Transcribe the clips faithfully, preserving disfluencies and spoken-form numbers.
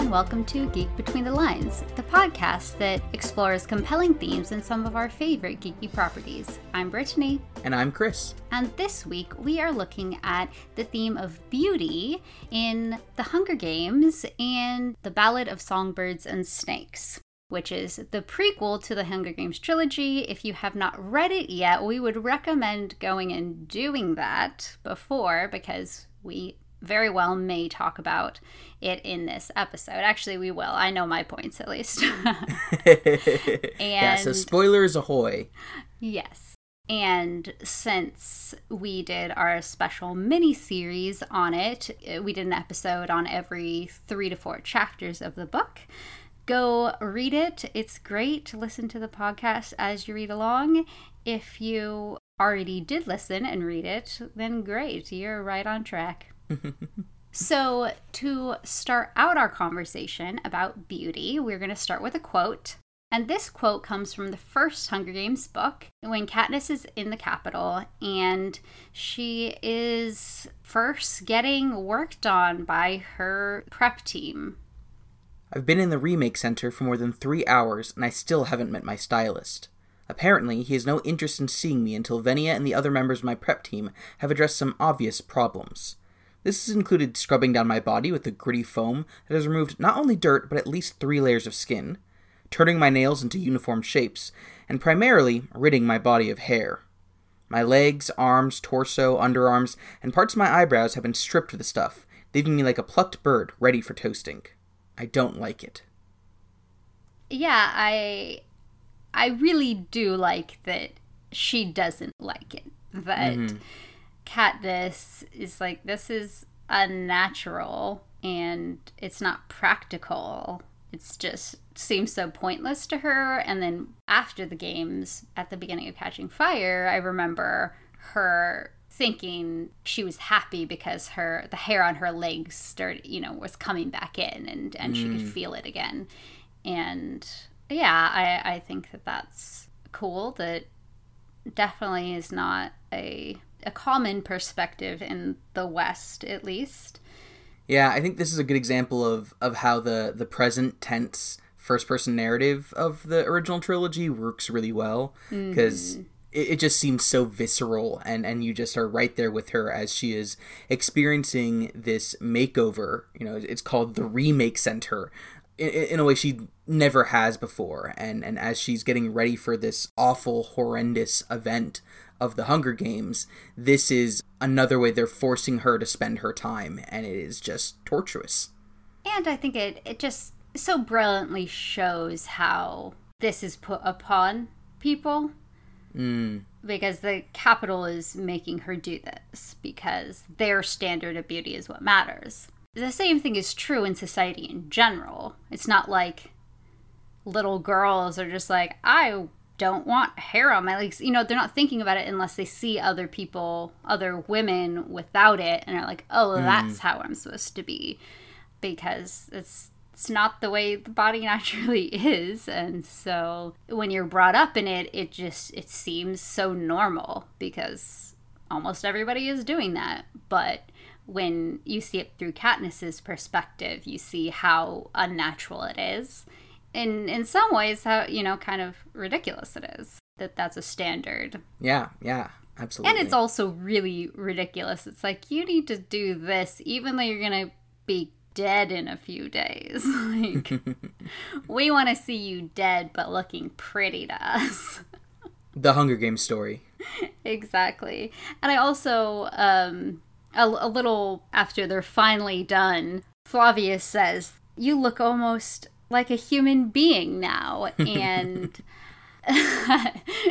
and welcome to Geek Between the Lines, the podcast that explores compelling themes in some of our favorite geeky properties. I'm Brittany. And I'm Chris. And this week we are looking at the theme of beauty in The Hunger Games and The Ballad of Songbirds and Snakes, which is the prequel to the Hunger Games trilogy. If you have not read it yet, we would recommend going and doing that before, because we very well may talk about it in this episode. Actually, we will. I know my points, at least. and, yeah, so spoilers ahoy. Yes. And since we did our special mini-series on it, we did an episode on every three to four chapters of the book. Go read it. It's great. Listen to the podcast as you read along. If you already did listen and read it, then great. You're right on track. So, to start out our conversation about beauty, we're going to start with a quote. And this quote comes from the first Hunger Games book, when Katniss is in the Capitol and she is first getting worked on by her prep team. I've been in the Remake Center for more than three hours, and I still haven't met my stylist. Apparently, he has no interest in seeing me until Venia and the other members of my prep team have addressed some obvious problems. This has included scrubbing down my body with a gritty foam that has removed not only dirt, but at least three layers of skin, turning my nails into uniform shapes, and primarily ridding my body of hair. My legs, arms, torso, underarms, and parts of my eyebrows have been stripped of the stuff, leaving me like a plucked bird ready for toasting. I don't like it. Yeah, I I really do like that she doesn't like it. That mm-hmm. Katniss is like, this is unnatural and it's not practical. It's just seems so pointless to her. And then after the games, at the beginning of Catching Fire, I remember her thinking she was happy because her the hair on her legs started, you know, was coming back in and, and mm. she could feel it again. And yeah, I, I think that that's cool. That definitely is not a, a common perspective in the West, at least. Yeah, I think this is a good example of, of how the, the present tense first-person narrative of the original trilogy works really well. Because Mm. it just seems so visceral, and, and you just are right there with her as she is experiencing this makeover. You know, it's called the Remake Center, in, in a way she never has before. And, and as she's getting ready for this awful, horrendous event of the Hunger Games, this is another way they're forcing her to spend her time, and it is just torturous. And I think it, it just so brilliantly shows how this is put upon people. Mm. Because the Capitol is making her do this because their standard of beauty is what matters. The same thing is true in society in general. It's not like little girls are just like, I don't want hair on my legs. You know, they're not thinking about it unless they see other people, other women without it, and are like, oh, well, mm. that's how I'm supposed to be, because it's It's not the way the body naturally is. And so when you're brought up in it, it just, it seems so normal because almost everybody is doing that. But when you see it through Katniss's perspective, you see how unnatural it is. And in some ways, how, you know, kind of ridiculous it is that that's a standard. Yeah, yeah. Absolutely. And it's also really ridiculous. It's like, you need to do this even though you're going to be dead in a few days. Like, we want to see you dead but looking pretty to us. The Hunger Games story. Exactly. And I also, um, a, a little after they're finally done, Flavius says, you look almost like a human being now. And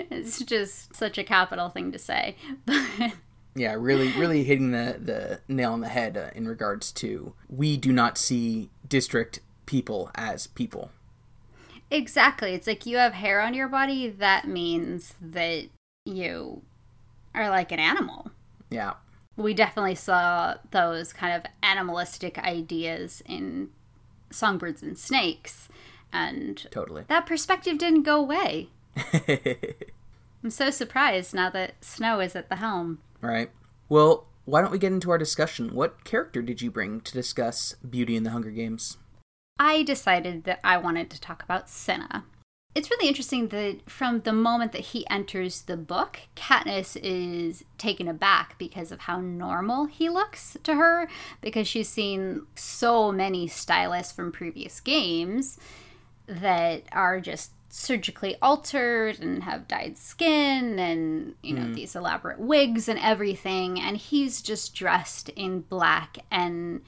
it's just such a capital thing to say. Yeah, really, really hitting the, the nail on the head uh, in regards to, we do not see district people as people. Exactly. It's like, you have hair on your body, that means that you are like an animal. Yeah. We definitely saw those kind of animalistic ideas in Songbirds and Snakes. And totally. That perspective didn't go away. I'm so surprised now that Snow is at the helm. Right. Well, why don't we get into our discussion? What character did you bring to discuss beauty in the Hunger Games? I decided that I wanted to talk about Cinna. It's really interesting that from the moment that he enters the book, Katniss is taken aback because of how normal he looks to her, because she's seen so many stylists from previous games that are just surgically altered and have dyed skin and, you know, mm. these elaborate wigs and everything, and he's just dressed in black, and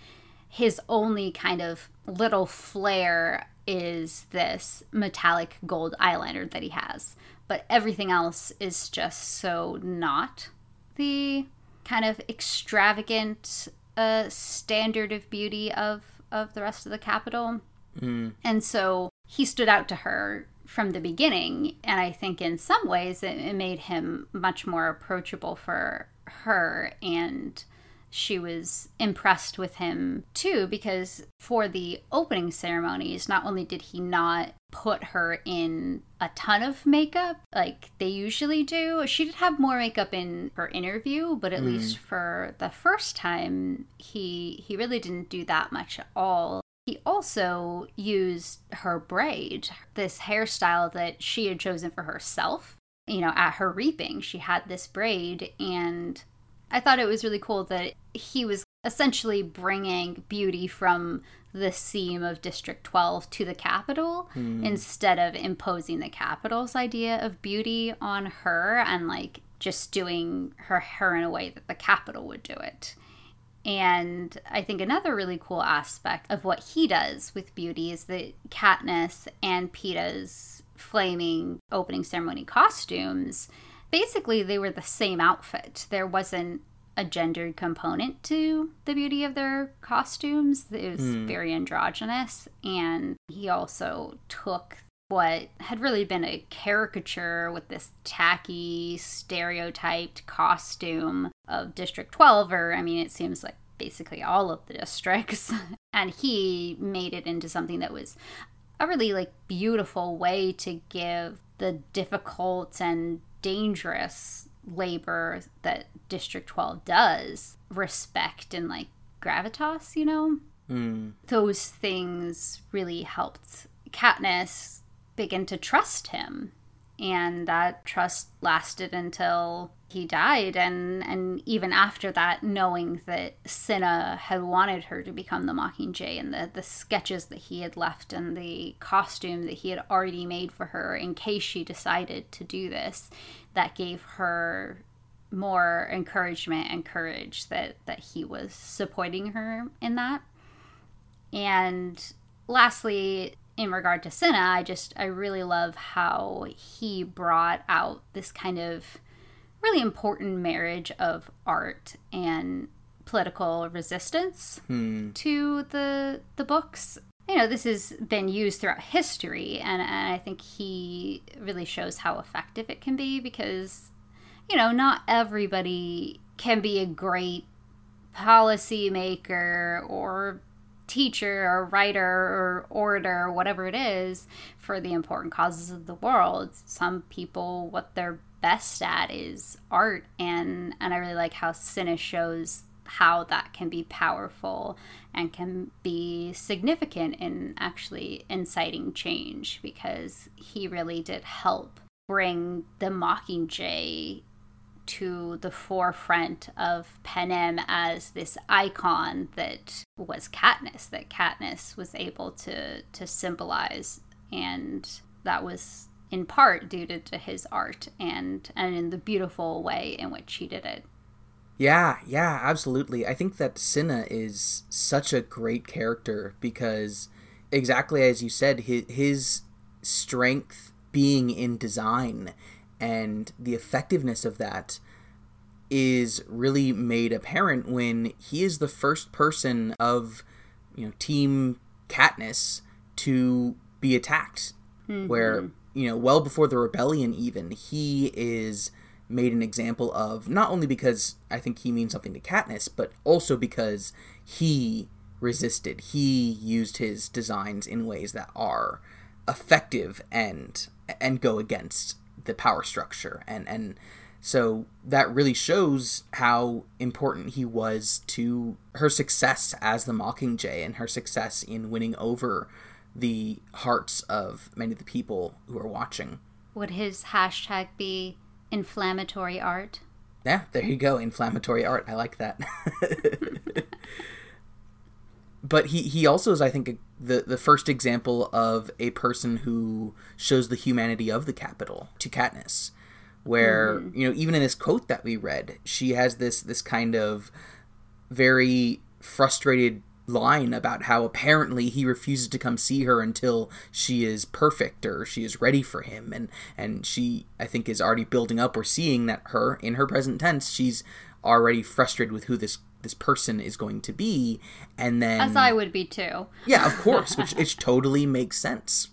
his only kind of little flair is this metallic gold eyeliner that he has, but everything else is just so not the kind of extravagant uh, standard of beauty of, of the rest of the capital. Mm. And so he stood out to her from the beginning, and I think in some ways it, it made him much more approachable for her, and she was impressed with him too, because for the opening ceremonies, not only did he not put her in a ton of makeup like they usually do, she did have more makeup in her interview, but at mm. least for the first time, he he really didn't do that much at all. He also used her braid, this hairstyle that she had chosen for herself. You know, at her reaping, she had this braid, and I thought it was really cool that he was essentially bringing beauty from the seam of District twelve to the capital mm. instead of imposing the capital's idea of beauty on her and, like, just doing her hair in a way that the capital would do it. And I think another really cool aspect of what he does with beauty is that Katniss and Peeta's flaming opening ceremony costumes, basically, they were the same outfit. There wasn't a gendered component to the beauty of their costumes. It was mm. very androgynous. And he also took what had really been a caricature with this tacky, stereotyped costume of District twelve, or I mean, it seems like basically all of the districts, and he made it into something that was a really, like, beautiful way to give the difficult and dangerous labor that District twelve does respect and, like, gravitas, you know? Mm. Those things really helped Katniss begin to trust him, and that trust lasted until he died, and and even after that, knowing that Cinna had wanted her to become the Mockingjay, and the, the sketches that he had left and the costume that he had already made for her in case she decided to do this, that gave her more encouragement and courage that, that he was supporting her in that. And lastly, in regard to Cinna, I just, I really love how he brought out this kind of really important marriage of art and political resistance hmm. to the the books. You know, this has been used throughout history, and, and I think he really shows how effective it can be, because, you know, not everybody can be a great policy maker or teacher or writer or orator, whatever it is, for the important causes of the world. Some people, what they're best at is art, and and I really like how Cinna shows how that can be powerful and can be significant in actually inciting change, because he really did help bring the Mockingjay to the forefront of Panem as this icon that was Katniss, that Katniss was able to to symbolize, and that was in part due to, to his art and, and in the beautiful way in which he did it. Yeah, yeah, absolutely. I think that Cinna is such a great character because, exactly as you said, his, his strength being in design and the effectiveness of that is really made apparent when he is the first person of, you know, Team Katniss to be attacked, mm-hmm. where, you know, well before the rebellion even, he is made an example of, not only because I think he means something to Katniss, but also because he resisted. He used his designs in ways that are effective and and go against the power structure. And, and so that really shows how important he was to her success as the Mockingjay and her success in winning over the hearts of many of the people who are watching. Would his hashtag be inflammatory art? Yeah, there you go, inflammatory art. I like that. But he, he also is, I think, the, the first example of a person who shows the humanity of the Capitol to Katniss, where, mm. you know, even in this quote that we read, she has this this kind of very frustrated line about how apparently he refuses to come see her until she is perfect or she is ready for him. And, and she, I think, is already building up. We're seeing that her, in her present tense, she's already frustrated with who this this person is going to be. And then... As I would be too. Yeah, of course, which, which totally makes sense.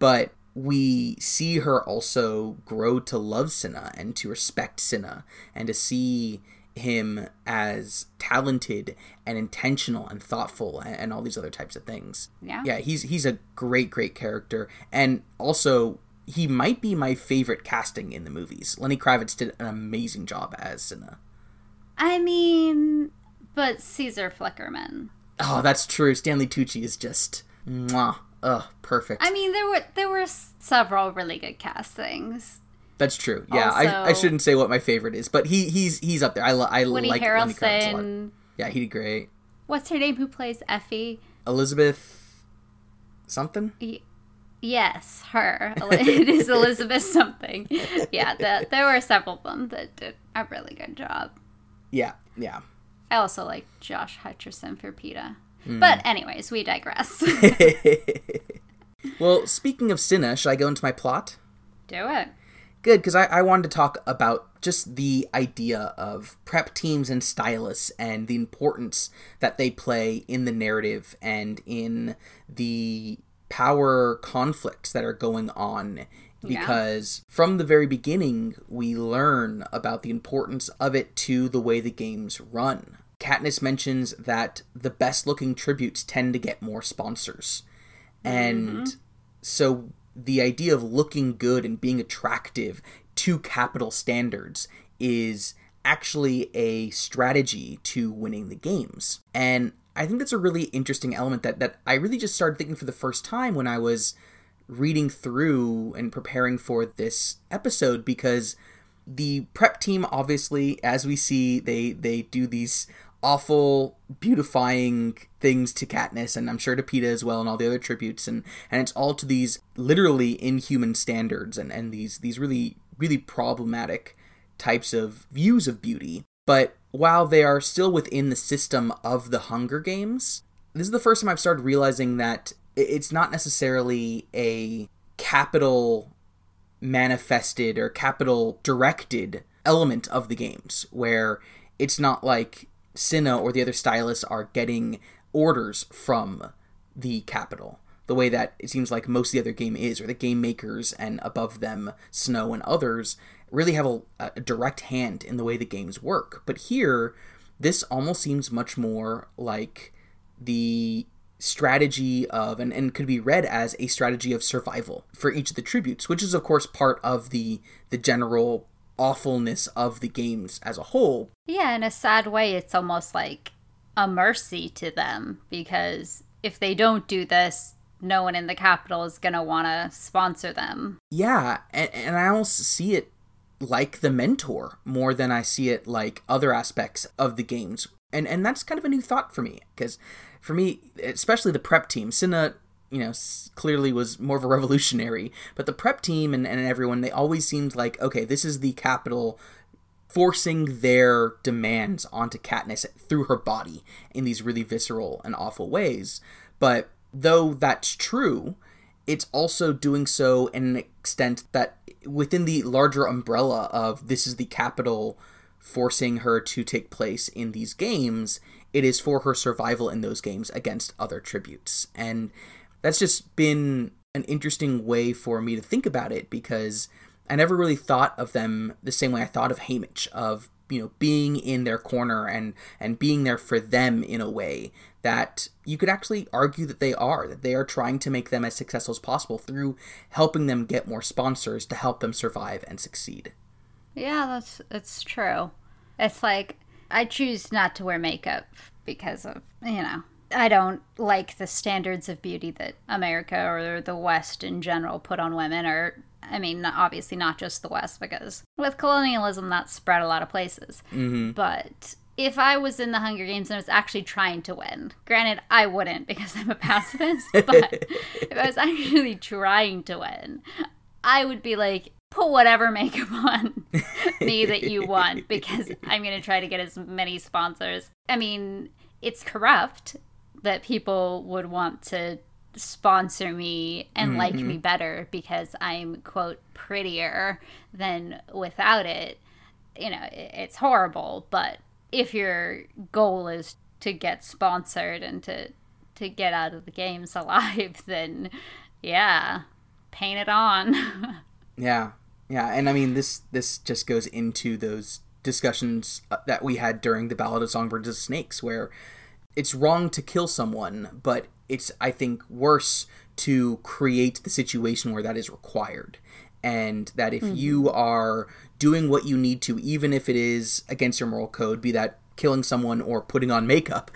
But we see her also grow to love Cinna and to respect Cinna and to see him as talented and intentional and thoughtful and, and all these other types of things. Yeah. Yeah, he's he's a great, great character. And also, he might be my favorite casting in the movies. Lenny Kravitz did an amazing job as Cinna. I mean, but Caesar Flickerman. Oh, that's true. Stanley Tucci is just, mwah, ugh, perfect. I mean, there were there were several really good castings. That's true. Yeah, also, I, I shouldn't say what my favorite is, but he he's he's up there. I, lo- I Woody like Harrelson. Lenny Kravitz a lot. Yeah, he did great. What's her name who plays Effie? Elizabeth something? Y- yes, her. It is Elizabeth something. Yeah, the, there were several of them that did a really good job. Yeah, yeah. I also like Josh Hutcherson for Peeta. Mm. But anyways, we digress. Well, speaking of Cinna, should I go into my plot? Do it. Good, because I, I wanted to talk about just the idea of prep teams and stylists and the importance that they play in the narrative and in the power conflicts that are going on. Because yeah. from the very beginning, we learn about the importance of it to the way the games run. Katniss mentions that the best-looking tributes tend to get more sponsors. And mm-hmm. so... the idea of looking good and being attractive to capital standards is actually a strategy to winning the games. And I think that's a really interesting element that, that I really just started thinking for the first time when I was reading through and preparing for this episode, because the prep team, obviously, as we see, they, they do these awful beautifying things to Katniss, and I'm sure to Peeta as well, and all the other tributes, and and it's all to these literally inhuman standards and and these these really really problematic types of views of beauty. But while they are still within the system of the Hunger Games, this is the first time I've started realizing that it's not necessarily a capital manifested or capital directed element of the games, where it's not like Cinna or the other stylists are getting orders from the Capitol, the way that it seems like most of the other game is, or the game makers and above them, Snow and others, really have a, a direct hand in the way the games work. But here, this almost seems much more like the strategy of, and, and could be read as a strategy of survival for each of the tributes, which is, of course, part of the, the general awfulness of the games as a whole. Yeah, in a sad way, it's almost like a mercy to them, because if they don't do this, no one in the Capitol is going to want to sponsor them. Yeah, and, and I almost see it like the mentor more than I see it like other aspects of the games. And and that's kind of a new thought for me, because for me, especially the prep team, Cinna, you know, clearly was more of a revolutionary, but the prep team and, and everyone, they always seemed like, okay, this is the Capitol forcing their demands onto Katniss through her body in these really visceral and awful ways. But though that's true, it's also doing so in an extent that within the larger umbrella of this is the Capitol forcing her to take place in these games, it is for her survival in those games against other tributes. And that's just been an interesting way for me to think about it, because I never really thought of them the same way I thought of Haymitch, of, you know, being in their corner and, and being there for them in a way that you could actually argue that they are, that they are trying to make them as successful as possible through helping them get more sponsors to help them survive and succeed. Yeah, that's, that's true. It's like, I choose not to wear makeup because of, you know, I don't like the standards of beauty that America or the West in general put on women, or, I mean, obviously not just the West, because with colonialism that spread a lot of places. Mm-hmm. But if I was in the Hunger Games and I was actually trying to win, granted, I wouldn't because I'm a pacifist, but if I was actually trying to win, I would be like, put whatever makeup on me that you want, because I'm going to try to get as many sponsors. I mean, it's corrupt that people would want to sponsor me and mm-hmm. like me better because I'm, quote, prettier than without it. You know, it's horrible, but if your goal is to get sponsored and to, to get out of the games alive, then, yeah, paint it on. Yeah. Yeah, and I mean, this this just goes into those discussions that we had during The Ballad of Songbirds and Snakes, where it's wrong to kill someone, but it's, I think, worse to create the situation where that is required. And that if mm-hmm. you are doing what you need to, even if it is against your moral code, be that killing someone or putting on makeup,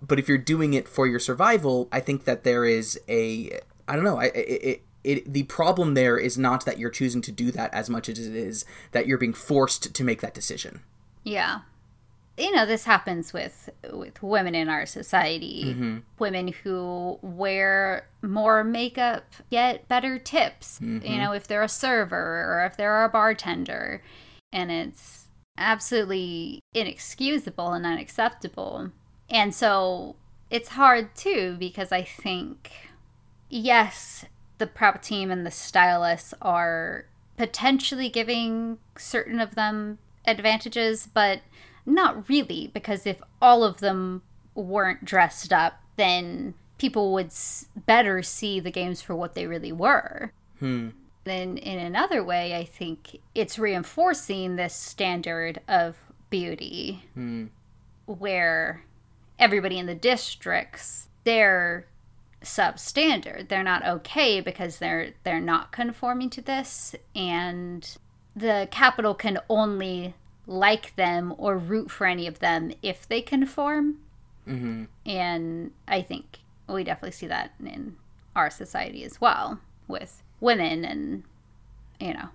but if you're doing it for your survival, I think that there is a, I don't know, I, it, It, the problem there is not that you're choosing to do that as much as it is that you're being forced to make that decision. Yeah. You know, this happens with, with women in our society. Mm-hmm. Women who wear more makeup get better tips, mm-hmm. you know, if they're a server or if they're a bartender. And it's absolutely inexcusable and unacceptable. And so it's hard, too, because I think, yes, the prep team and the stylists are potentially giving certain of them advantages, but not really, because if all of them weren't dressed up, then people would better see the games for what they really were. Hmm. Then in another way, I think it's reinforcing this standard of beauty, hmm. where everybody in the districts, they're substandard. They're not okay because they're they're not conforming to this, and the capital can only like them or root for any of them if they conform. Mm-hmm. And I think we definitely see that in our society as well, with women and, you know,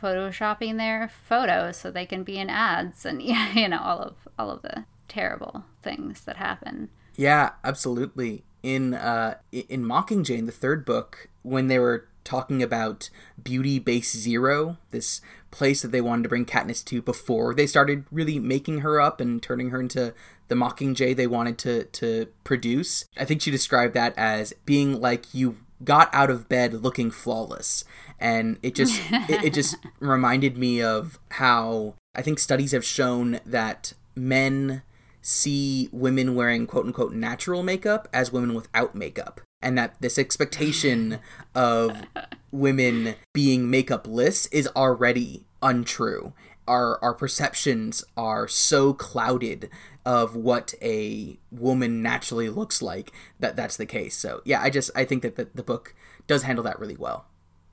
photoshopping their photos so they can be in ads, and, you know, all of all of the terrible things that happen. Yeah, absolutely. In uh, in Mockingjay, in the third book, when they were talking about Beauty Base Zero, this place that they wanted to bring Katniss to before they started really making her up and turning her into the Mockingjay they wanted to, to produce, I think she described that as being like you got out of bed looking flawless. And it just it, it just reminded me of how I think studies have shown that men see women wearing quote-unquote natural makeup as women without makeup, and that this expectation of women being makeupless is already untrue. Our our perceptions are so clouded of what a woman naturally looks like that that's the case. So yeah, I just I think that the, the book does handle that really well.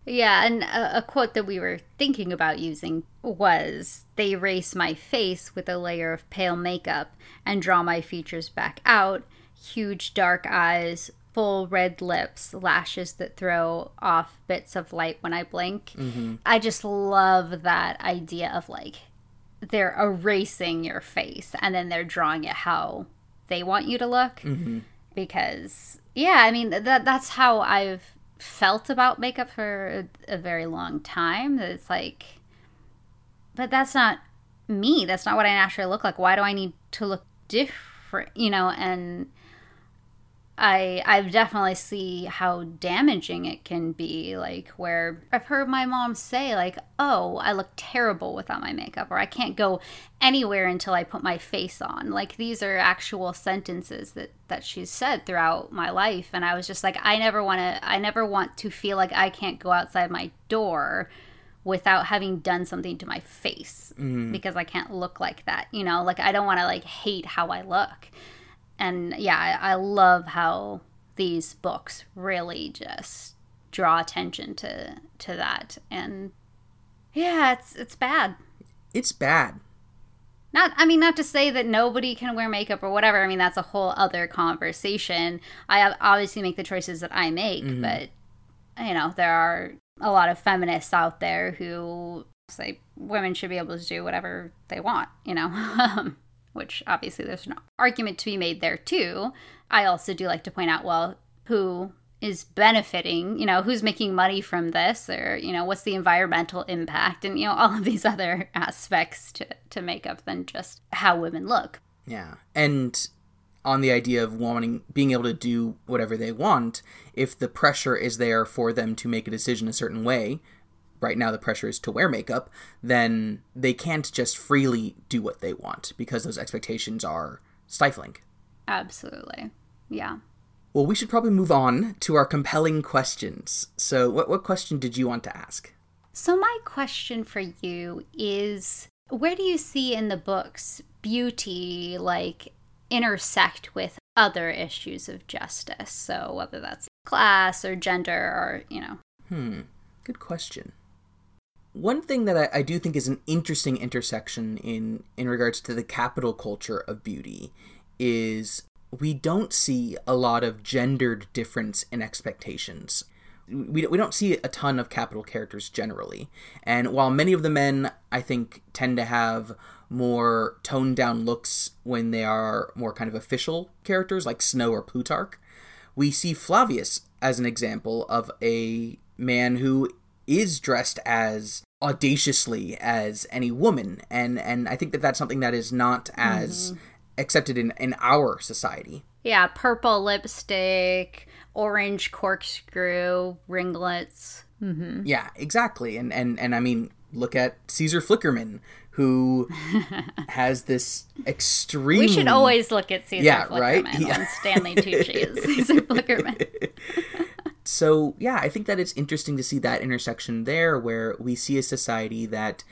Yeah, and a, a quote that we were thinking about using was, "They erase my face with a layer of pale makeup and draw my features back out, huge dark eyes, full red lips, lashes that throw off bits of light when I blink." Mm-hmm. I just love that idea of, like, they're erasing your face and then they're drawing it how they want you to look. Mm-hmm. Because, yeah, I mean, that that's how I've felt about makeup for a very long time. It's like, but that's not me. That's not what I naturally look like. Why do I need to look different? You know, and I I definitely see how damaging it can be. Like, where I've heard my mom say, like, "Oh, I look terrible without my makeup," or "I can't go anywhere until I put my face on." Like, these are actual sentences that, that she's said throughout my life. And I was just like, I never want to, I never want to feel like I can't go outside my door without having done something to my face, mm. because I can't look like that. You know, like, I don't want to, like, hate how I look. And yeah, I love how these books really just draw attention to to that. And yeah, it's it's bad. It's bad. Not, I mean, not to say that nobody can wear makeup or whatever. I mean, that's a whole other conversation. I obviously make the choices that I make, mm-hmm. but, you know, there are a lot of feminists out there who say women should be able to do whatever they want, you know, which obviously there's an argument to be made there, too. I also do like to point out, well, who is benefiting, you know, who's making money from this, or, you know, what's the environmental impact, and, you know, all of these other aspects to, to make up than just how women look. Yeah. And on the idea of wanting, being able to do whatever they want, if the pressure is there for them to make a decision a certain way, right now the pressure is to wear makeup, then they can't just freely do what they want because those expectations are stifling. Absolutely. Yeah. Well, we should probably move on to our compelling questions. So what, what question did you want to ask? So my question for you is, where do you see in the books beauty, like, intersect with other issues of justice? So whether that's class or gender or, you know. Hmm. Good question. One thing that I, I do think is an interesting intersection in, in regards to the capital culture of beauty is we don't see a lot of gendered difference in expectations. We, we don't see a ton of capital characters generally. And while many of the men, I think, tend to have more toned-down looks when they are more kind of official characters, like Snow or Plutarch, we see Flavius as an example of a man who is dressed as audaciously as any woman. And, and I think that that's something that is not as... Mm-hmm. accepted in, in our society. Yeah, purple lipstick, orange corkscrew, ringlets. Mm-hmm. Yeah, exactly. And, and, and I mean, look at Caesar Flickerman, who has this extremely... We should always look at Caesar yeah, Flickerman right? yeah. on Stanley Tucci's Caesar Flickerman. So, yeah, I think that it's interesting to see that intersection there where we see a society that,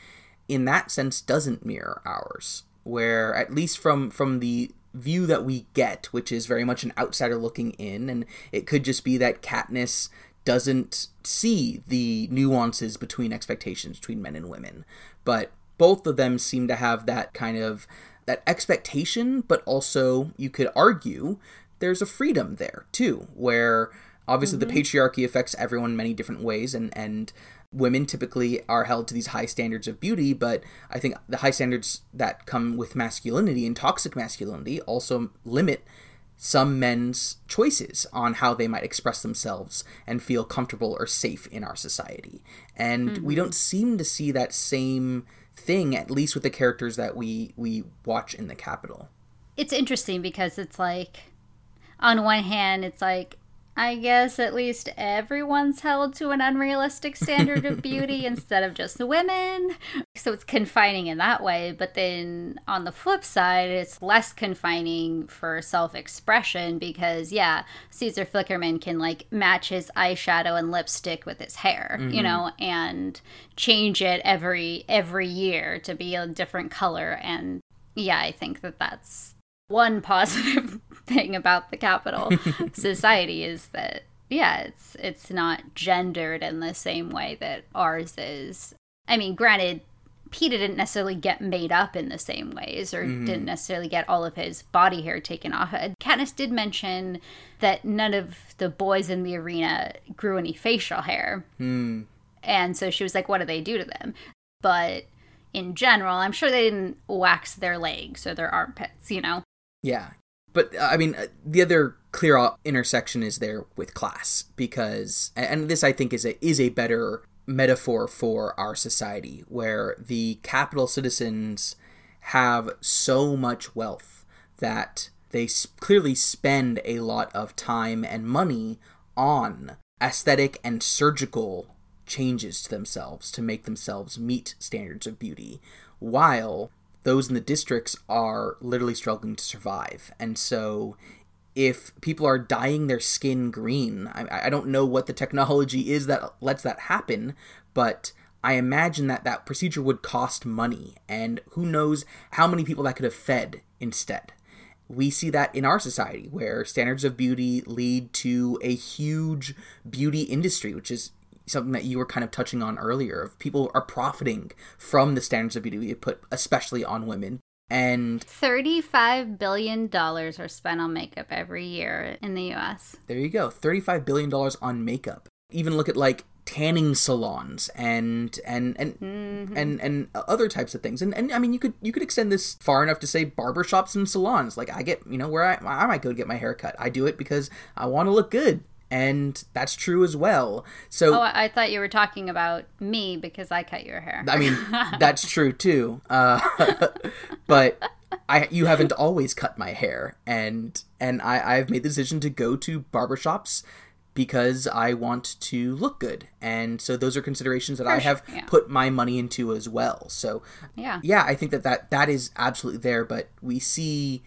in that sense, doesn't mirror ours. Where, at least from, from the view that we get, which is very much an outsider looking in, and it could just be that Katniss doesn't see the nuances between expectations between men and women. But both of them seem to have that kind of, that expectation, but also, you could argue, there's a freedom there, too, where obviously mm-hmm. the patriarchy affects everyone in many different ways, and, and women typically are held to these high standards of beauty, but I think the high standards that come with masculinity and toxic masculinity also limit some men's choices on how they might express themselves and feel comfortable or safe in our society. And mm-hmm. we don't seem to see that same thing, at least with the characters that we, we watch in the Capitol. It's interesting because it's like, on one hand, it's like, I guess at least everyone's held to an unrealistic standard of beauty instead of just the women. So it's confining in that way. But then on the flip side, it's less confining for self-expression because, yeah, Caesar Flickerman can, like, match his eyeshadow and lipstick with his hair, mm-hmm. you know, and change it every every year to be a different color. And, yeah, I think that that's one positive thing about the capital society is that, yeah, it's it's not gendered in the same way that ours is. I mean, granted, Peeta didn't necessarily get made up in the same ways or mm-hmm. didn't necessarily get all of his body hair taken off. Katniss did mention that none of the boys in the arena grew any facial hair. Mm. And so she was like, what do they do to them? But in general, I'm sure they didn't wax their legs or their armpits, you know? Yeah. But, I mean, the other clear intersection is there with class because, and this I think is a, is a better metaphor for our society, where the capital citizens have so much wealth that they clearly spend a lot of time and money on aesthetic and surgical changes to themselves to make themselves meet standards of beauty, while those in the districts are literally struggling to survive. And so if people are dyeing their skin green, I, I don't know what the technology is that lets that happen, but I imagine that that procedure would cost money, and who knows how many people that could have fed instead. We see that in our society, where standards of beauty lead to a huge beauty industry, which is something that you were kind of touching on earlier, of people are profiting from the standards of beauty we put, especially on women. And thirty-five billion dollars are spent on makeup every year in the U S. There you go. thirty-five billion dollars on makeup. Even look at like tanning salons and and and mm-hmm. and, and other types of things. And and I mean, you could you could extend this far enough to say barbershops and salons. Like I get, you know, where I I might go to get my hair cut. I do it because I want to look good. And that's true as well. So, oh, I thought you were talking about me because I cut your hair. I mean, that's true too. Uh, but I, you haven't always cut my hair, and and I, I've made the decision to go to barbershops because I want to look good, and so those are considerations that For I have sure, yeah. put my money into as well. So, yeah, yeah, I think that that, that is absolutely there. But we see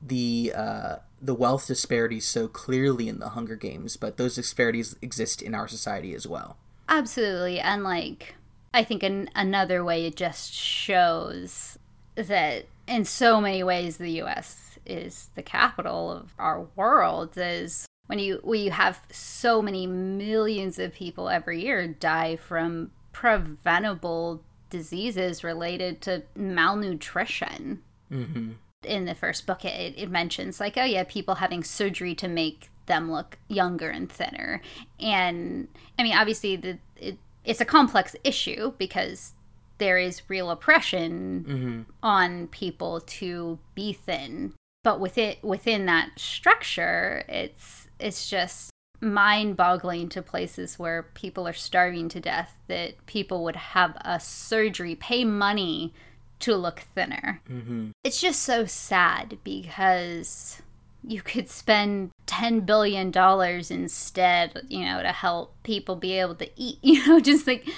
the. Uh, the wealth disparities so clearly in The Hunger Games, but those disparities exist in our society as well. Absolutely. And like, I think in another way, it just shows that in so many ways, the U S is the capital of our world, is when you, when you have so many millions of people every year die from preventable diseases related to malnutrition. Mm-hmm. In the first book, it, it mentions like, oh yeah, people having surgery to make them look younger and thinner. And I mean, obviously the, it, it's a complex issue because there is real oppression mm-hmm. on people to be thin. But with it, within that structure, it's it's just mind-boggling to places where people are starving to death that people would have a surgery, pay money to look thinner. Mm-hmm. It's just so sad because you could spend ten billion dollars instead, you know, to help people be able to eat, you know, just like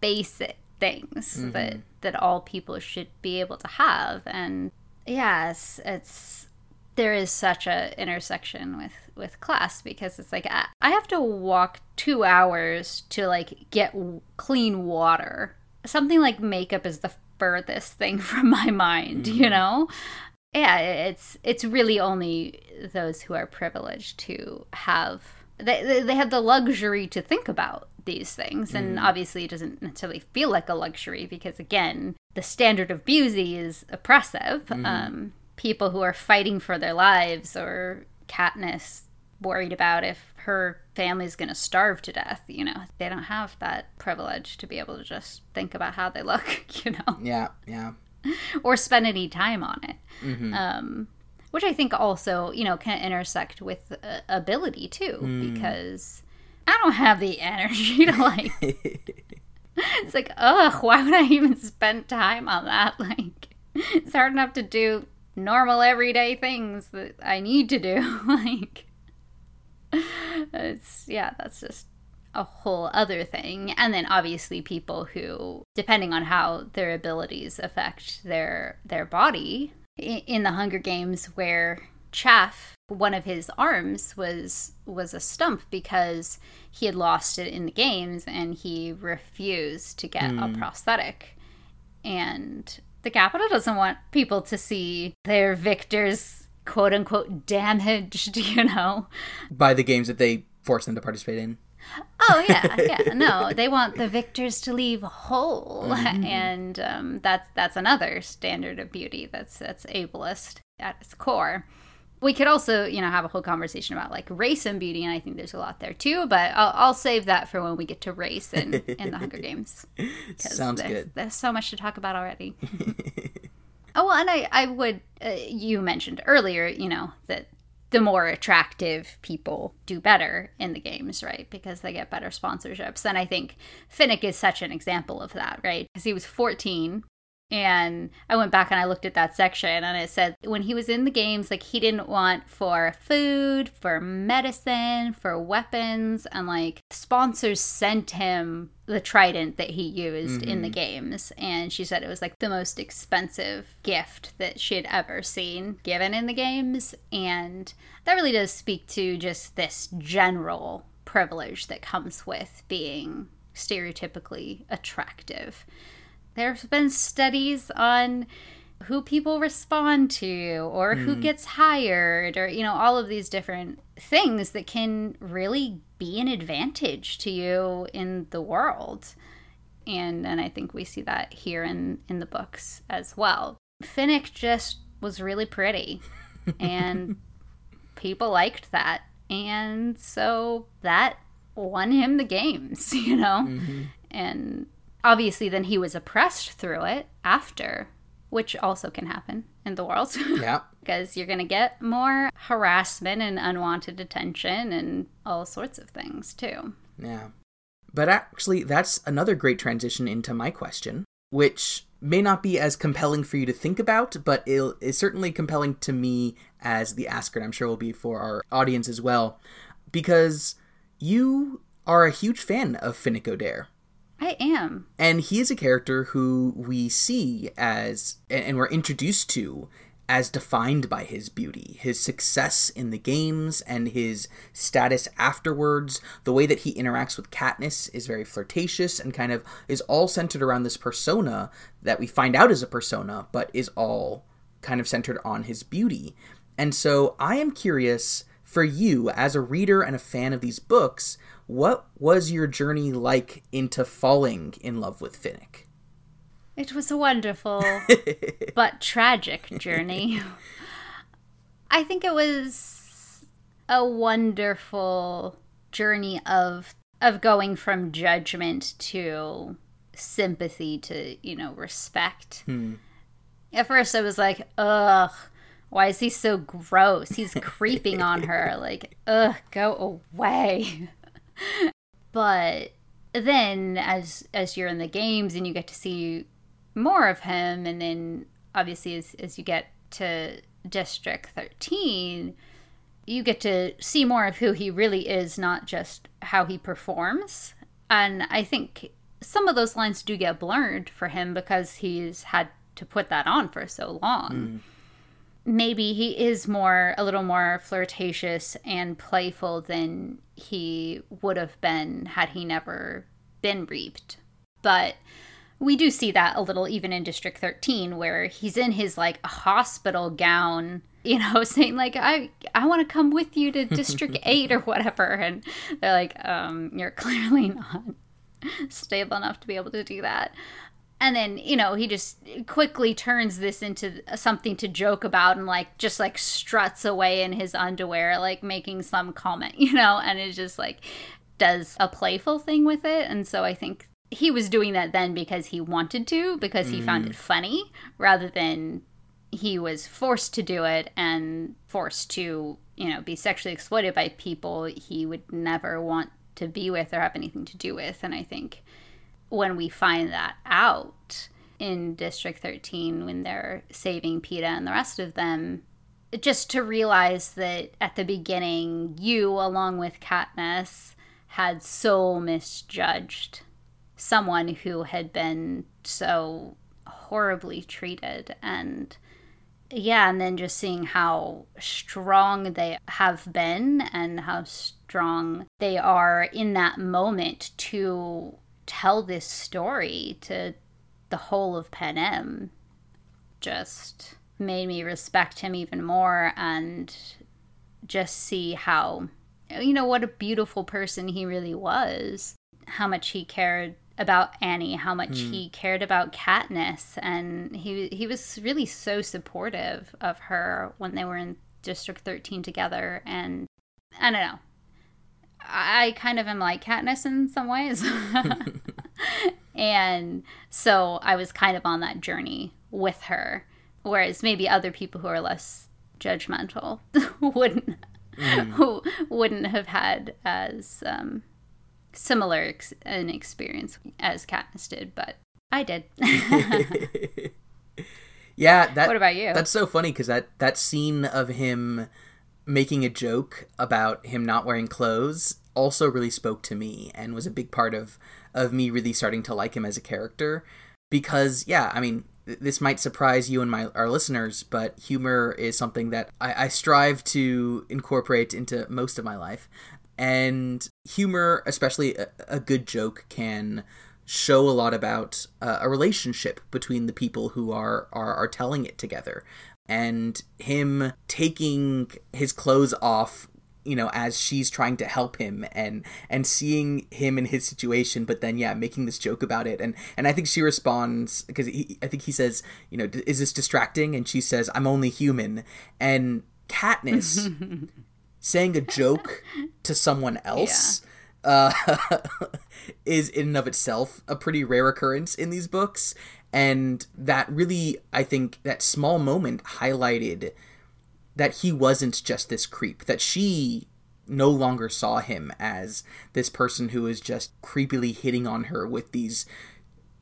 basic things mm-hmm. that, that all people should be able to have. And yes, yeah, it's, it's, there is such a intersection with, with class because it's like, I, I have to walk two hours to like get w- clean water. Something like makeup is the furthest thing from my mind, you know? Yeah, it's it's really only those who are privileged to have, they they have the luxury to think about these things. And mm. obviously it doesn't necessarily feel like a luxury because, again, the standard of beauty is oppressive. Mm. Um, people who are fighting for their lives, or Katniss worried about if her family's going to starve to death, you know, they don't have that privilege to be able to just think about how they look, you know? Yeah, yeah. Or spend any time on it. Mm-hmm. Um, which I think also, you know, can intersect with uh, ability too, mm. because I don't have the energy to like, it's like, ugh, why would I even spend time on that? Like, it's hard enough to do normal everyday things that I need to do. Like, it's yeah that's just a whole other thing. And then obviously people who, depending on how their abilities affect their their body, in, in the Hunger Games, where Chaff, one of his arms was was a stump because he had lost it in the games and he refused to get mm. a prosthetic, and the Capitol doesn't want people to see their victors quote-unquote damaged, you know, by the games that they force them to participate in. Oh yeah, yeah. No, they want the victors to leave whole. Mm-hmm. And um, that's that's another standard of beauty that's that's ableist at its core. We could also, you know, have a whole conversation about like race and beauty, and I think there's a lot there too, but I'll, I'll save that for when we get to race in, in the Hunger Games. Sounds there's, good. There's so much to talk about already. Oh, well, and I, I would, uh, you mentioned earlier, you know, that the more attractive people do better in the games, right? Because they get better sponsorships. And I think Finnick is such an example of that, right? Because he was fourteen, and I went back and I looked at that section, and it said when he was in the games, like, he didn't want for food, for medicine, for weapons, and like sponsors sent him the trident that he used mm-hmm. in the games. And she said it was like the most expensive gift that she had ever seen given in the games. And that really does speak to just this general privilege that comes with being stereotypically attractive. There's been studies on who people respond to, or mm-hmm. who gets hired, or, you know, all of these different things that can really be an advantage to you in the world. And and I think we see that here in, in the books as well. Finnick just was really pretty, and people liked that, and so that won him the games, you know? Mm-hmm. And obviously then he was oppressed through it after, which also can happen in the world. Yeah. Because you're going to get more harassment and unwanted attention and all sorts of things, too. Yeah. But actually, that's another great transition into my question, which may not be as compelling for you to think about, but it is certainly compelling to me as the asker, and I'm sure will be for our audience as well, because you are a huge fan of Finnick Odair. I am. And he is a character who we see as, and we're introduced to, as defined by his beauty, his success in the games, and his status afterwards. The way that he interacts with Katniss is very flirtatious and kind of is all centered around this persona that we find out is a persona, but is all kind of centered on his beauty. And so I am curious, for you, as a reader and a fan of these books, what was your journey like into falling in love with Finnick? It was a wonderful but tragic journey. I think it was a wonderful journey of of going from judgment to sympathy to, you know, respect. Hmm. At first I was like, ugh, why is he so gross? He's creeping on her. Like, ugh, go away. But then as as you're in the games and you get to see more of him, and then obviously as, as you get to District thirteen, you get to see more of who he really is, not just how he performs. And I think some of those lines do get blurred for him because he's had to put that on for so long. Mm. Maybe he is more a little more flirtatious and playful than he would have been had he never been reaped. But we do see that a little even in District thirteen, where he's in his, like, hospital gown, you know, saying, like, I I want to come with you to District eight or whatever. And they're like, um, you're clearly not stable enough to be able to do that. And then, you know, he just quickly turns this into something to joke about and, like, just, like, struts away in his underwear, like, making some comment, you know, and it just, like, does a playful thing with it. And so I think he was doing that then because he wanted to, because he mm. found it funny, rather than he was forced to do it and forced to, you know, be sexually exploited by people he would never want to be with or have anything to do with. And I think when we find that out in District thirteen, when they're saving Peeta and the rest of them, just to realize that at the beginning, you, along with Katniss, had so misjudged someone who had been so horribly treated. And yeah, and then just seeing how strong they have been and how strong they are in that moment to tell this story to the whole of Panem just made me respect him even more, and just see how, you know, what a beautiful person he really was, how much he cared about Annie, how much mm. he cared about Katniss, and he he was really so supportive of her when they were in District thirteen together. And I don't know, I kind of am like Katniss in some ways. And so I was kind of on that journey with her, whereas maybe other people who are less judgmental wouldn't mm. wouldn't have had as um, similar ex- an experience as Katniss did, but I did. Yeah. That, what about you? That's so funny, because that, that scene of him making a joke about him not wearing clothes also really spoke to me, and was a big part of, of me really starting to like him as a character. Because, yeah, I mean, th- this might surprise you and my our listeners, but humor is something that I, I strive to incorporate into most of my life. And humor, especially a, a good joke, can show a lot about uh, a relationship between the people who are, are, are telling it together. And him taking his clothes off you know, as she's trying to help him and and seeing him in his situation, but then yeah, making this joke about it. And and I think she responds because I think he says, you know, is this distracting? And she says, I'm only human. And Katniss saying a joke to someone else yeah. uh, is in and of itself a pretty rare occurrence in these books. And that really, I think that small moment highlighted that he wasn't just this creep, that she no longer saw him as this person who is just creepily hitting on her with these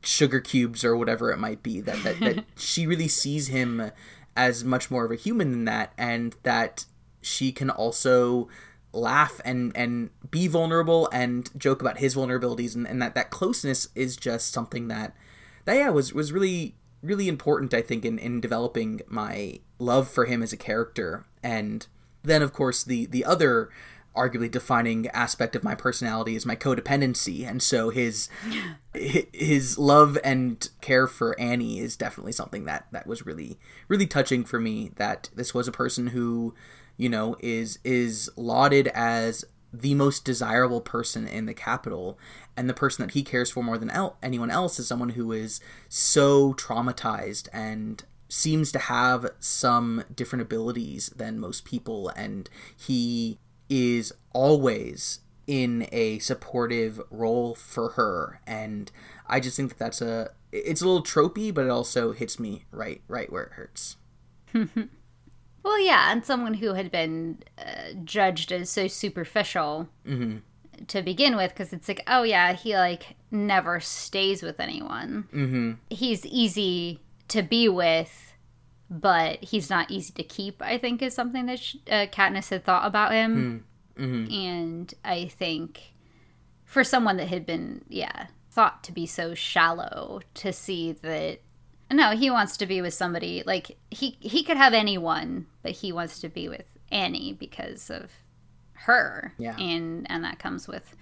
sugar cubes or whatever it might be, that, that, that she really sees him as much more of a human than that, and that she can also laugh and, and be vulnerable and joke about his vulnerabilities, and, and that that closeness is just something that, that yeah, was, was really... really important, I think, in, in developing my love for him as a character. And then, of course, the, the other arguably defining aspect of my personality is my codependency. And so his his love and care for Annie is definitely something that, that was really, really touching for me, that this was a person who, you know, is is lauded as the most desirable person in the capital, and the person that he cares for more than el- anyone else is someone who is so traumatized and seems to have some different abilities than most people, and he is always in a supportive role for her. And I just think that that's a it's a little tropey, but it also hits me right right where it hurts. Well, yeah, and someone who had been uh, judged as so superficial mm-hmm. to begin with, because it's like, oh yeah, he like never stays with anyone. Mm-hmm. He's easy to be with, but he's not easy to keep, I think, is something that she, uh, Katniss had thought about him. Mm-hmm. And I think for someone that had been, yeah, thought to be so shallow, to see that no, he wants to be with somebody, like, he, he could have anyone, but he wants to be with Annie because of her. Yeah. And and that comes with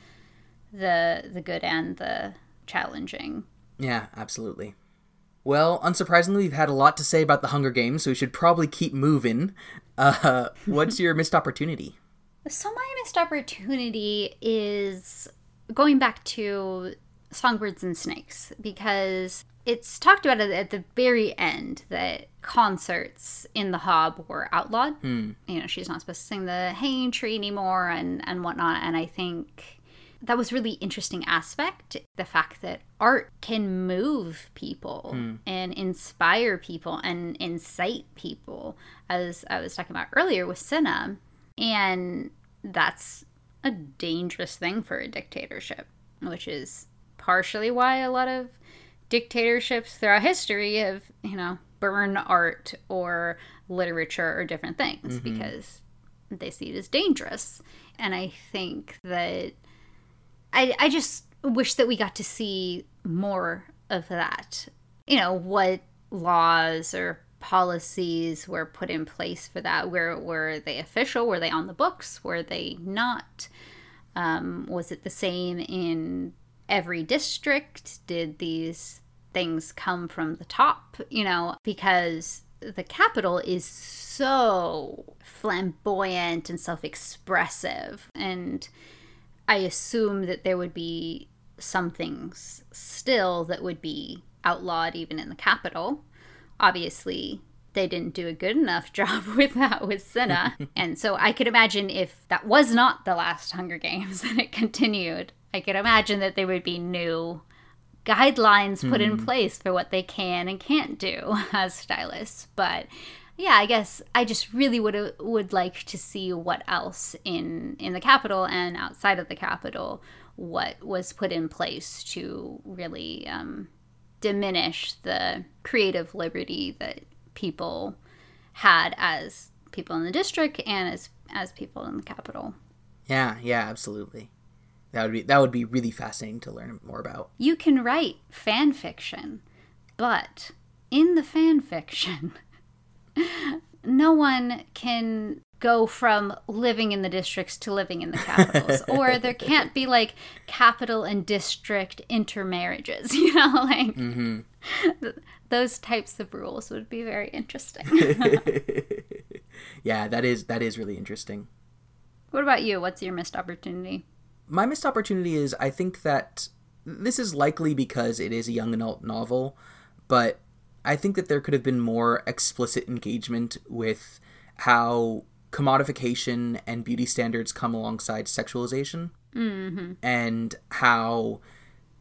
the the good and the challenging. Yeah, absolutely. Well, unsurprisingly, we've had a lot to say about The Hunger Games, so we should probably keep moving. Uh, what's your missed opportunity? So my missed opportunity is going back to Songbirds and Snakes, because... it's talked about at the very end that concerts in The Hob were outlawed. Mm. You know, she's not supposed to sing The Hanging Tree anymore and, and whatnot. And I think that was a really interesting aspect. The fact that art can move people mm. and inspire people and incite people, as I was talking about earlier with Cinna. And that's a dangerous thing for a dictatorship, which is partially why a lot of dictatorships throughout history have, you know, burned art or literature or different things mm-hmm. because they see it as dangerous. And I think that I, I just wish that we got to see more of that. You know, what laws or policies were put in place for that? Where were they official? Were they on the books? Were they not? Um, was it the same in every district? Did these things come from the top, you know, because the capital is so flamboyant and self-expressive, and I assume that there would be some things still that would be outlawed even in the capital. Obviously, they didn't do a good enough job with that with Cinna, and so I could imagine if that was not the last Hunger Games and it continued, I could imagine that there would be new guidelines put mm. in place for what they can and can't do as stylists. But yeah, I guess I just really would would like to see what else in, in the Capitol and outside of the Capitol, what was put in place to really um, diminish the creative liberty that people had as people in the district and as, as people in the Capitol. Yeah, yeah, absolutely. That would be that would be really fascinating to learn more about. You can write fan fiction, but in the fan fiction, no one can go from living in the districts to living in the capitals, or there can't be like capital and district intermarriages. You know, like mm-hmm. th- those types of rules would be very interesting. Yeah, that is that is really interesting. What about you? What's your missed opportunity? My missed opportunity is, I think that this is likely because it is a young adult novel, but I think that there could have been more explicit engagement with how commodification and beauty standards come alongside sexualization, mm-hmm. and how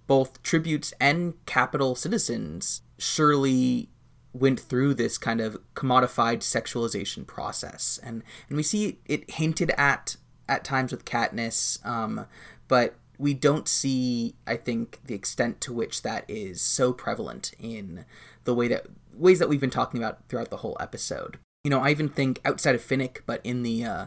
both tributes and capital citizens surely went through this kind of commodified sexualization process. And, and we see it hinted at at times with Katniss, um, but we don't see, I think, the extent to which that is so prevalent in the way that ways that we've been talking about throughout the whole episode. You know, I even think outside of Finnick, but in the uh,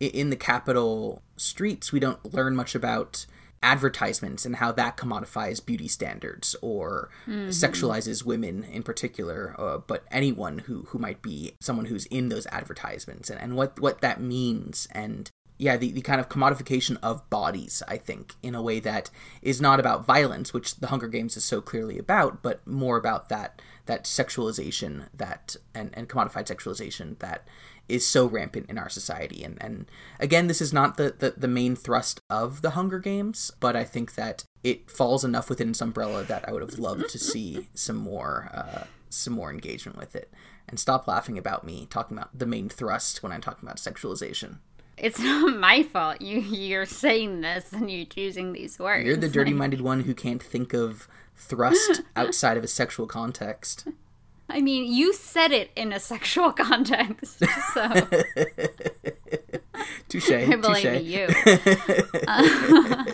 in the capital streets, we don't learn much about advertisements and how that commodifies beauty standards or mm-hmm. sexualizes women in particular, uh, but anyone who, who might be someone who's in those advertisements and, and what, what that means. And yeah, the, the kind of commodification of bodies, I think, in a way that is not about violence, which The Hunger Games is so clearly about, but more about that that sexualization that and, and commodified sexualization that is so rampant in our society. And, and again, this is not the, the, the main thrust of The Hunger Games, but I think that it falls enough within its umbrella that I would have loved to see some more uh, some more engagement with it. And stop laughing about me talking about the main thrust when I'm talking about sexualization. It's not my fault. You, you're saying this and you're choosing these words. You're the dirty-minded one who can't think of thrust outside of a sexual context. I mean, you said it in a sexual context, so... Touché, I blame you. uh,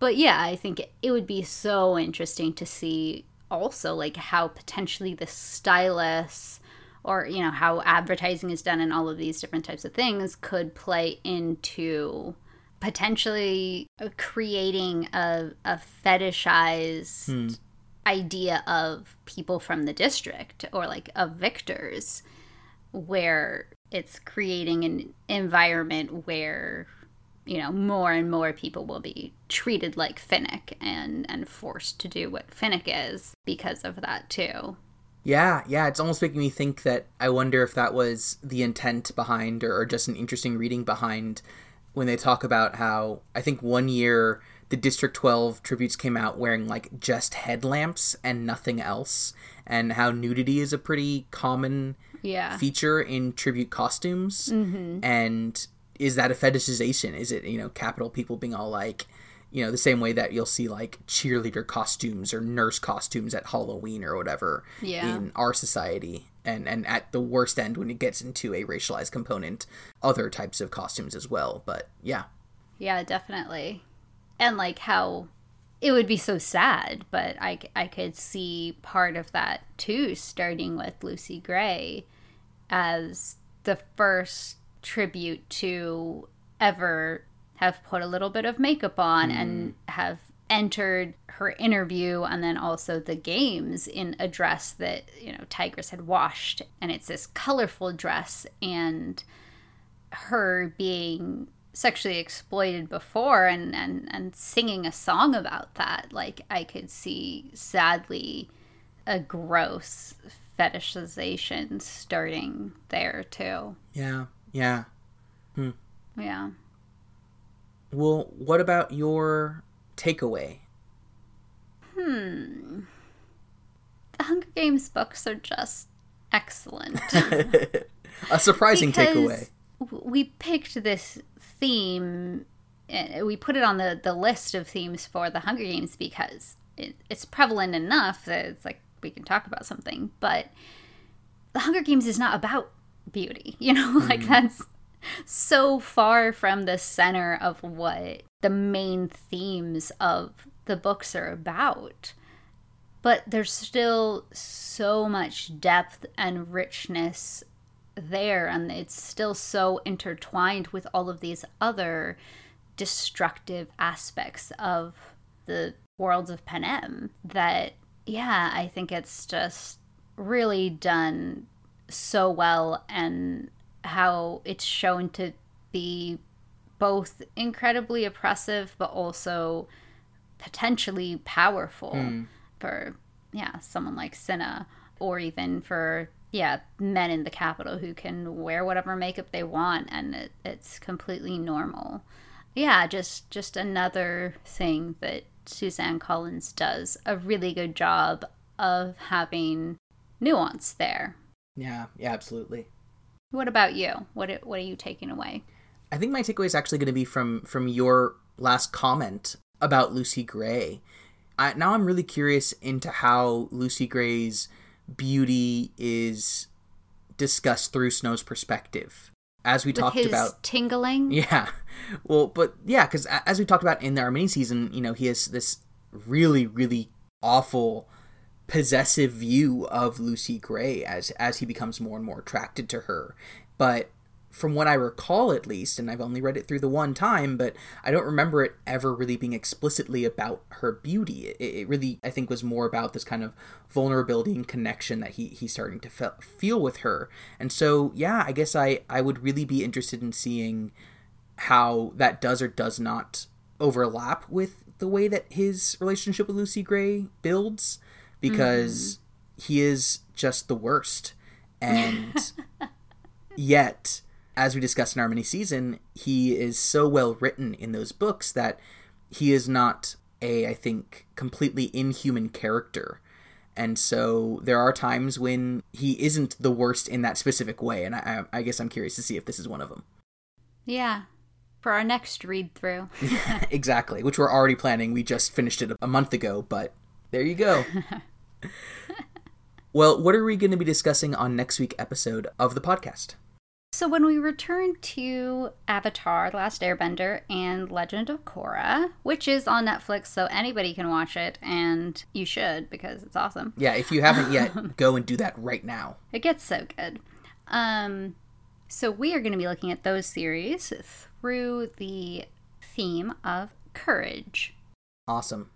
but yeah, I think it, it would be so interesting to see also, like, how potentially the stylus... or, you know, how advertising is done and all of these different types of things could play into potentially creating a, a fetishized hmm. idea of people from the district or, like, of victors, where it's creating an environment where, you know, more and more people will be treated like Finnick and, and forced to do what Finnick is because of that, too. Yeah, yeah, it's almost making me think that I wonder if that was the intent behind or, or just an interesting reading behind when they talk about how I think one year the District twelve tributes came out wearing like just headlamps and nothing else, and how nudity is a pretty common yeah. feature in tribute costumes. Mm-hmm. And is that a fetishization? Is it, you know, capital people being all like, you know, the same way that you'll see, like, cheerleader costumes or nurse costumes at Halloween or whatever yeah. in our society. And, and at the worst end, when it gets into a racialized component, other types of costumes as well. But, yeah. Yeah, definitely. And, like, how it would be so sad, but I, I could see part of that, too, starting with Lucy Gray as the first tribute to ever... have put a little bit of makeup on mm. and have entered her interview and then also the games in a dress that, you know, Tigris had washed. And it's this colorful dress, and her being sexually exploited before and, and, and singing a song about that. Like, I could see, sadly, a gross fetishization starting there, too. Yeah, yeah. Hmm. Yeah. Well, what about your takeaway? Hmm. The Hunger Games books are just excellent. A surprising takeaway. We picked this theme, and we put it on the, the list of themes for The Hunger Games because it, it's prevalent enough that it's like we can talk about something. But The Hunger Games is not about beauty, you know? Mm. Like, that's... so far from the center of what the main themes of the books are about. But there's still so much depth and richness there, and it's still so intertwined with all of these other destructive aspects of the worlds of Panem that, yeah, I think it's just really done so well, and how it's shown to be both incredibly oppressive but also potentially powerful mm. for yeah someone like Cinna, or even for yeah, men in the capital who can wear whatever makeup they want, and it, it's completely normal. Yeah, just just another thing that Suzanne Collins does a really good job of having nuance there. Yeah, yeah, absolutely. What about you? What what are you taking away? I think my takeaway is actually going to be from from your last comment about Lucy Gray. I, now I'm really curious into how Lucy Gray's beauty is discussed through Snow's perspective, as we With talked his about tingling. Yeah, well, but yeah, because as we talked about in our mini season, you know, he has this really, really awful, possessive view of Lucy Gray as as he becomes more and more attracted to her. But from what I recall, at least, and I've only read it through the one time, but I don't remember it ever really being explicitly about her beauty. It, it really, I think, was more about this kind of vulnerability and connection that he he's starting to fe- feel with her. And so, yeah, I guess I, I would really be interested in seeing how that does or does not overlap with the way that his relationship with Lucy Gray builds, because mm. he is just the worst. And yet, as we discussed in our mini-season, he is so well-written in those books that he is not a, I think, completely inhuman character. And so there are times when he isn't the worst in that specific way, and I, I guess I'm curious to see if this is one of them. Yeah, for our next read-through. Yeah, exactly, which we're already planning. We just finished it a month ago, but there you go. Well, what are we going to be discussing on next week's episode of the podcast? So when we return to Avatar, The Last Airbender, and Legend of Korra, which is on Netflix, so anybody can watch it, and you should, because it's awesome. Yeah, if you haven't yet, go and do that right now. It gets so good. Um, so we are going to be looking at those series through the theme of courage. Awesome.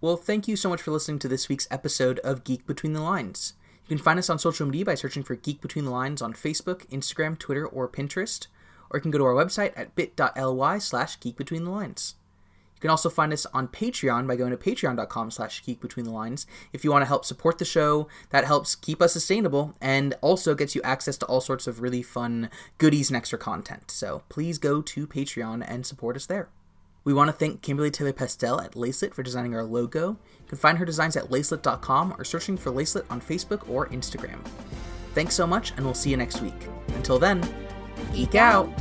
Well, thank you so much for listening to this week's episode of Geek Between the Lines. You can find us on social media by searching for Geek Between the Lines on Facebook, Instagram, Twitter, or Pinterest. Or you can go to our website at bit.ly slash geekbetweenthelines. You can also find us on Patreon by going to patreon.com slash geekbetweenthelines. If you want to help support the show, that helps keep us sustainable and also gets you access to all sorts of really fun goodies and extra content. So please go to Patreon and support us there. We want to thank Kimberly Taylor-Pastel at Lacelet for designing our logo. You can find her designs at lacelet dot com or searching for Lacelet on Facebook or Instagram. Thanks so much, and we'll see you next week. Until then, geek out!